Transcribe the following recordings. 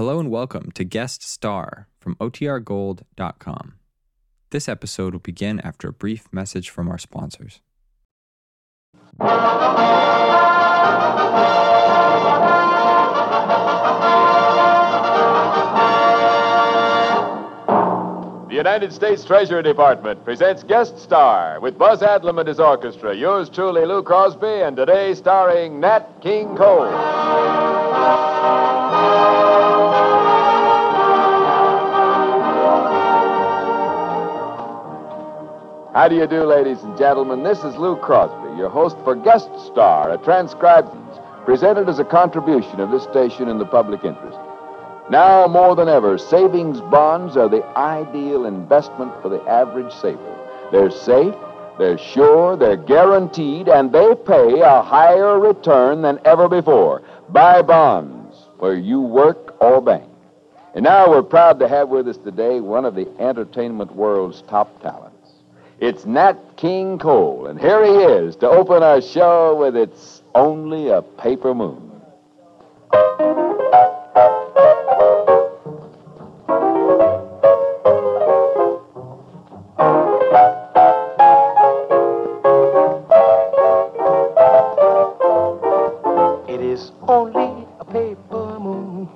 Hello and welcome to Guest Star from OTRGold.com. This episode will begin after a brief message from our sponsors. The United States Treasury Department presents Guest Star with Buzz Adlam and his orchestra, yours truly, Lou Crosby, and today starring Nat King Cole. How do you do, ladies and gentlemen? This is Lou Crosby, your host for Guest Star, a transcribed presented as a contribution of this station in the public interest. Now more than ever, savings bonds are the ideal investment for the average saver. They're safe, they're sure, they're guaranteed, and they pay a higher return than ever before. Buy bonds where you work or bank. And now we're proud to have with us today one of the entertainment world's top talent. It's Nat King Cole, and here he is to open our show with It's Only a Paper Moon. It is only a paper moon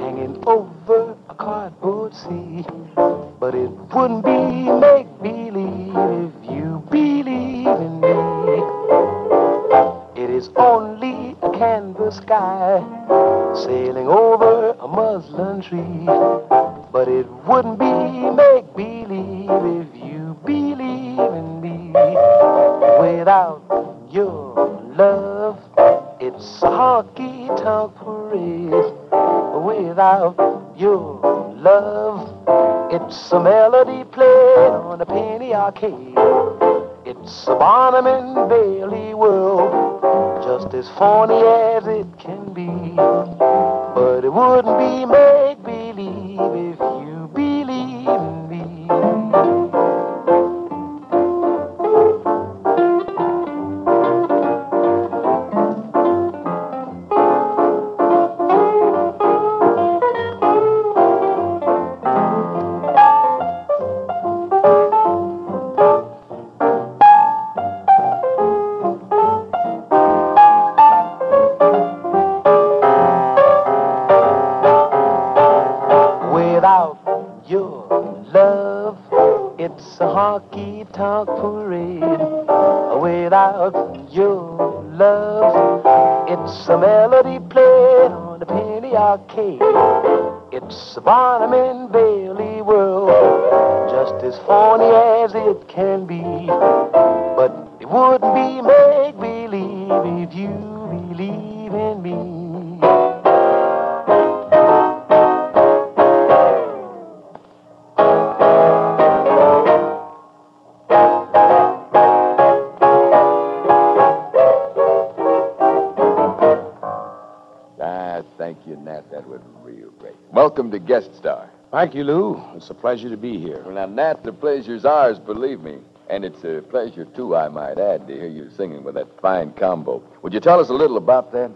hanging over a cardboard sea, but it wouldn't be make-believe if you believe in me. It is only a canvas sky sailing over a muslin tree, but it wouldn't be make-believe if you believe in me. Without your love, it's a honky-tonk parade. Without your love, it's a melody played on a penny arcade. It's a Barnum and Bailey world, just as phony as it can be. But it wouldn't be make-believe if you believe in me. Honky-tonk parade. Without your love, it's a melody played on a penny arcade. It's a Barnum and Bailey world, just as phony as it can be. But it wouldn't be make-believe if you believe in me. Welcome to Guest Star. Thank you, Lou. It's a pleasure to be here. Well, now, Nat, the pleasure's ours, believe me. And it's a pleasure, too, I might add, to hear you singing with that fine combo. Would you tell us a little about that?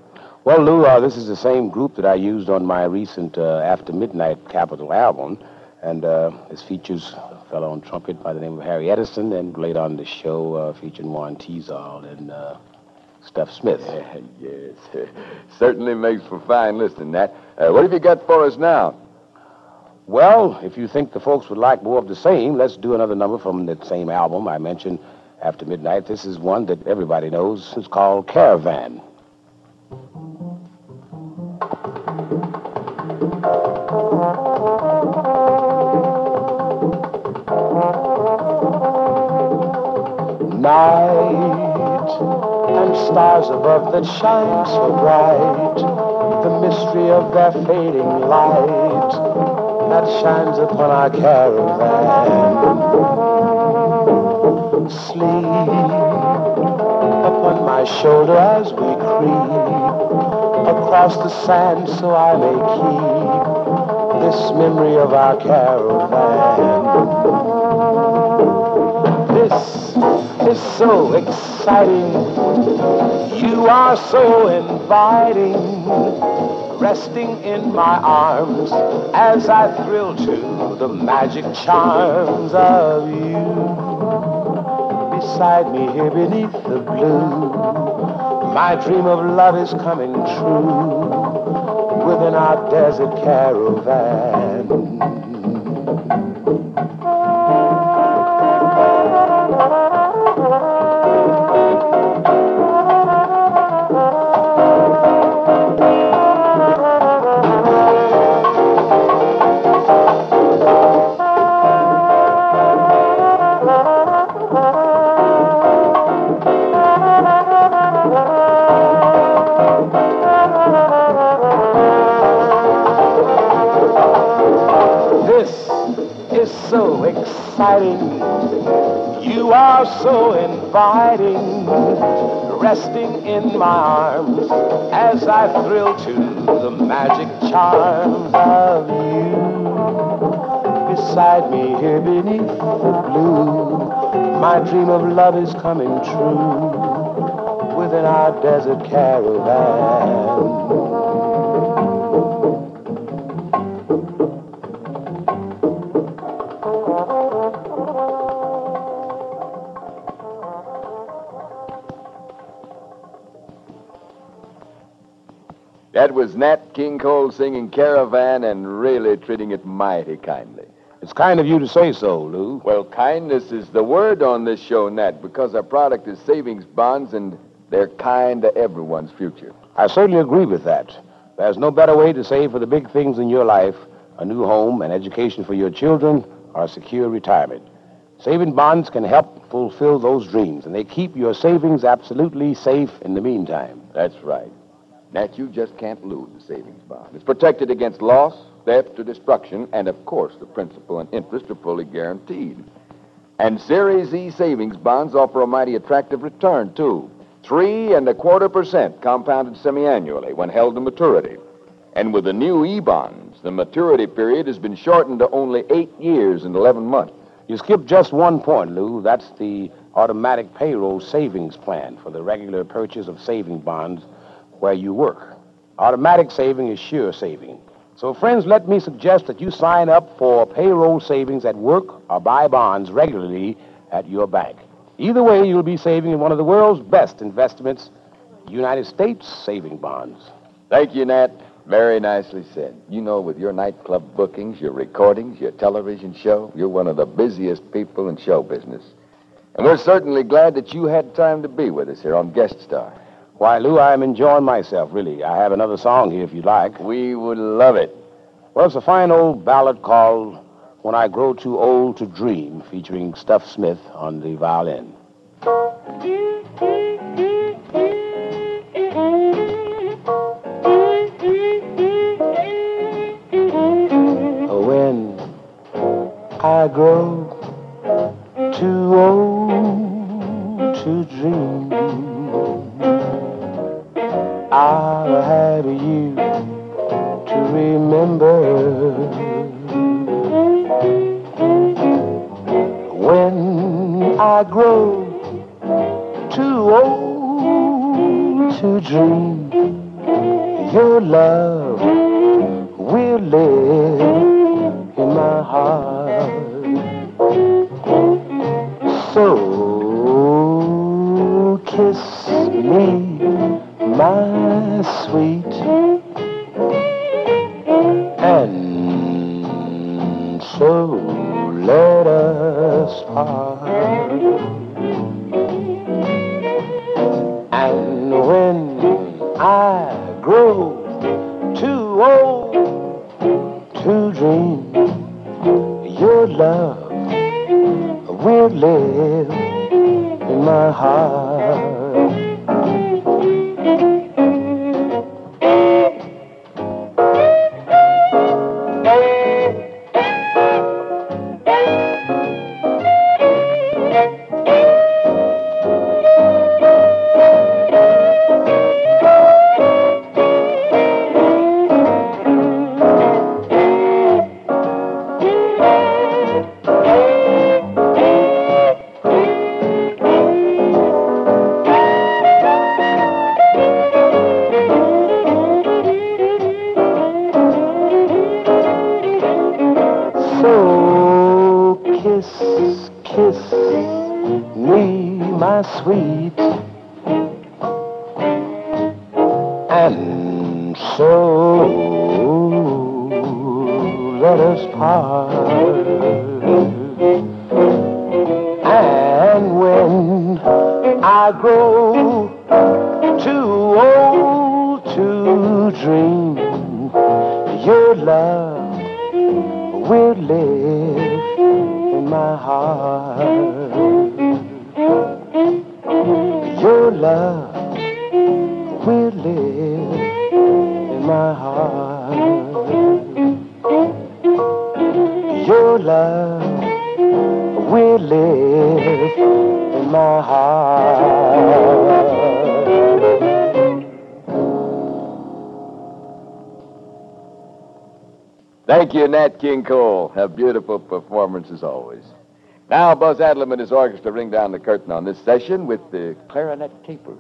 Well, Lou, this is the same group that I used on my recent After Midnight Capitol album. And this features a fellow on trumpet by the name of Harry Edison, and later on the show featuring Juan Tizal and Stuff Smith. Yes, certainly makes for fine listening, Nat. What have you got for us now? Well, if you think the folks would like more of the same, let's do another number from that same album I mentioned, After Midnight. This is one that everybody knows. It's called Caravan. Night and stars above that shine so bright, the mystery of their fading light that shines upon our caravan. Sleep upon my shoulder as we creep across the sand, so I may keep this memory of our caravan. This is so exciting. You are so inviting. resting in my arms as I thrill to the magic charms of you. Beside me here beneath the blue, my dream of love is coming true within our desert caravan. You are so inviting, resting in my arms as I thrill to the magic charms of you. Beside me here beneath the blue, my dream of love is coming true within our desert caravan. That was Nat King Cole singing Caravan and really treating it mighty kindly. It's kind of you to say so, Lou. Well, kindness is the word on this show, Nat, because our product is savings bonds and they're kind to everyone's future. I certainly agree with that. There's no better way to save for the big things in your life, a new home, an education for your children, or a secure retirement. Saving bonds can help fulfill those dreams, and they keep your savings absolutely safe in the meantime. That's right. Nat, you just can't lose the savings bond. It's protected against loss, theft, or destruction, and, of course, the principal and interest are fully guaranteed. And Series E savings bonds offer a mighty attractive return, too. 3.25% compounded semi-annually when held to maturity. And with the new E-bonds, the maturity period has been shortened to only 8 years and 11 months. You skipped just one point, Lou. That's the automatic payroll savings plan for the regular purchase of savings bonds where you work. Automatic saving is sure saving. So, friends, let me suggest that you sign up for payroll savings at work or buy bonds regularly at your bank. Either way, you'll be saving in one of the world's best investments, United States saving bonds. Thank you, Nat. Very nicely said. You know, with your nightclub bookings, your recordings, your television show, you're one of the busiest people in show business. And we're certainly glad that you had time to be with us here on Guest Star. Why, Lou, I'm enjoying myself, really. I have another song here, if you'd like. We would love it. Well, it's a fine old ballad called When I Grow Too Old to Dream, featuring Stuff Smith on the violin. When I grow too old to dream, I'll have you to remember. When I grow too old to dream, your love will live in my heart. So kiss me, my sweet, and so let us part. And when I grow too old to dream, your love will live in my heart. So kiss me, my sweet, and so let us part. And when I grow too old to dream, your love will live in my heart. Your love will live in my heart. Your love will live in my heart. Thank you, Nat King Cole. A beautiful performance as always. Now, Buzz Adlam and his orchestra ring down the curtain on this session with the clarinet caper.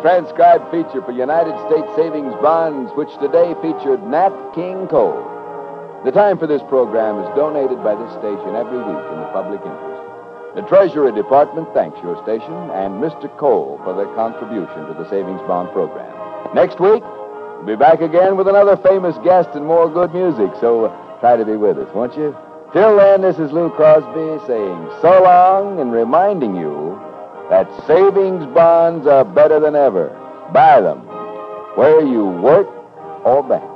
Transcribed feature for United States Savings Bonds, which today featured Nat King Cole. The time for this program is donated by this station every week in the public interest. The Treasury Department thanks your station and Mr. Cole for their contribution to the Savings Bond program. Next week, we'll be back again with another famous guest and more good music, so try to be with us, won't you? Till then, this is Lou Crosby saying so long and reminding you that savings bonds are better than ever. Buy them, where you work or bank.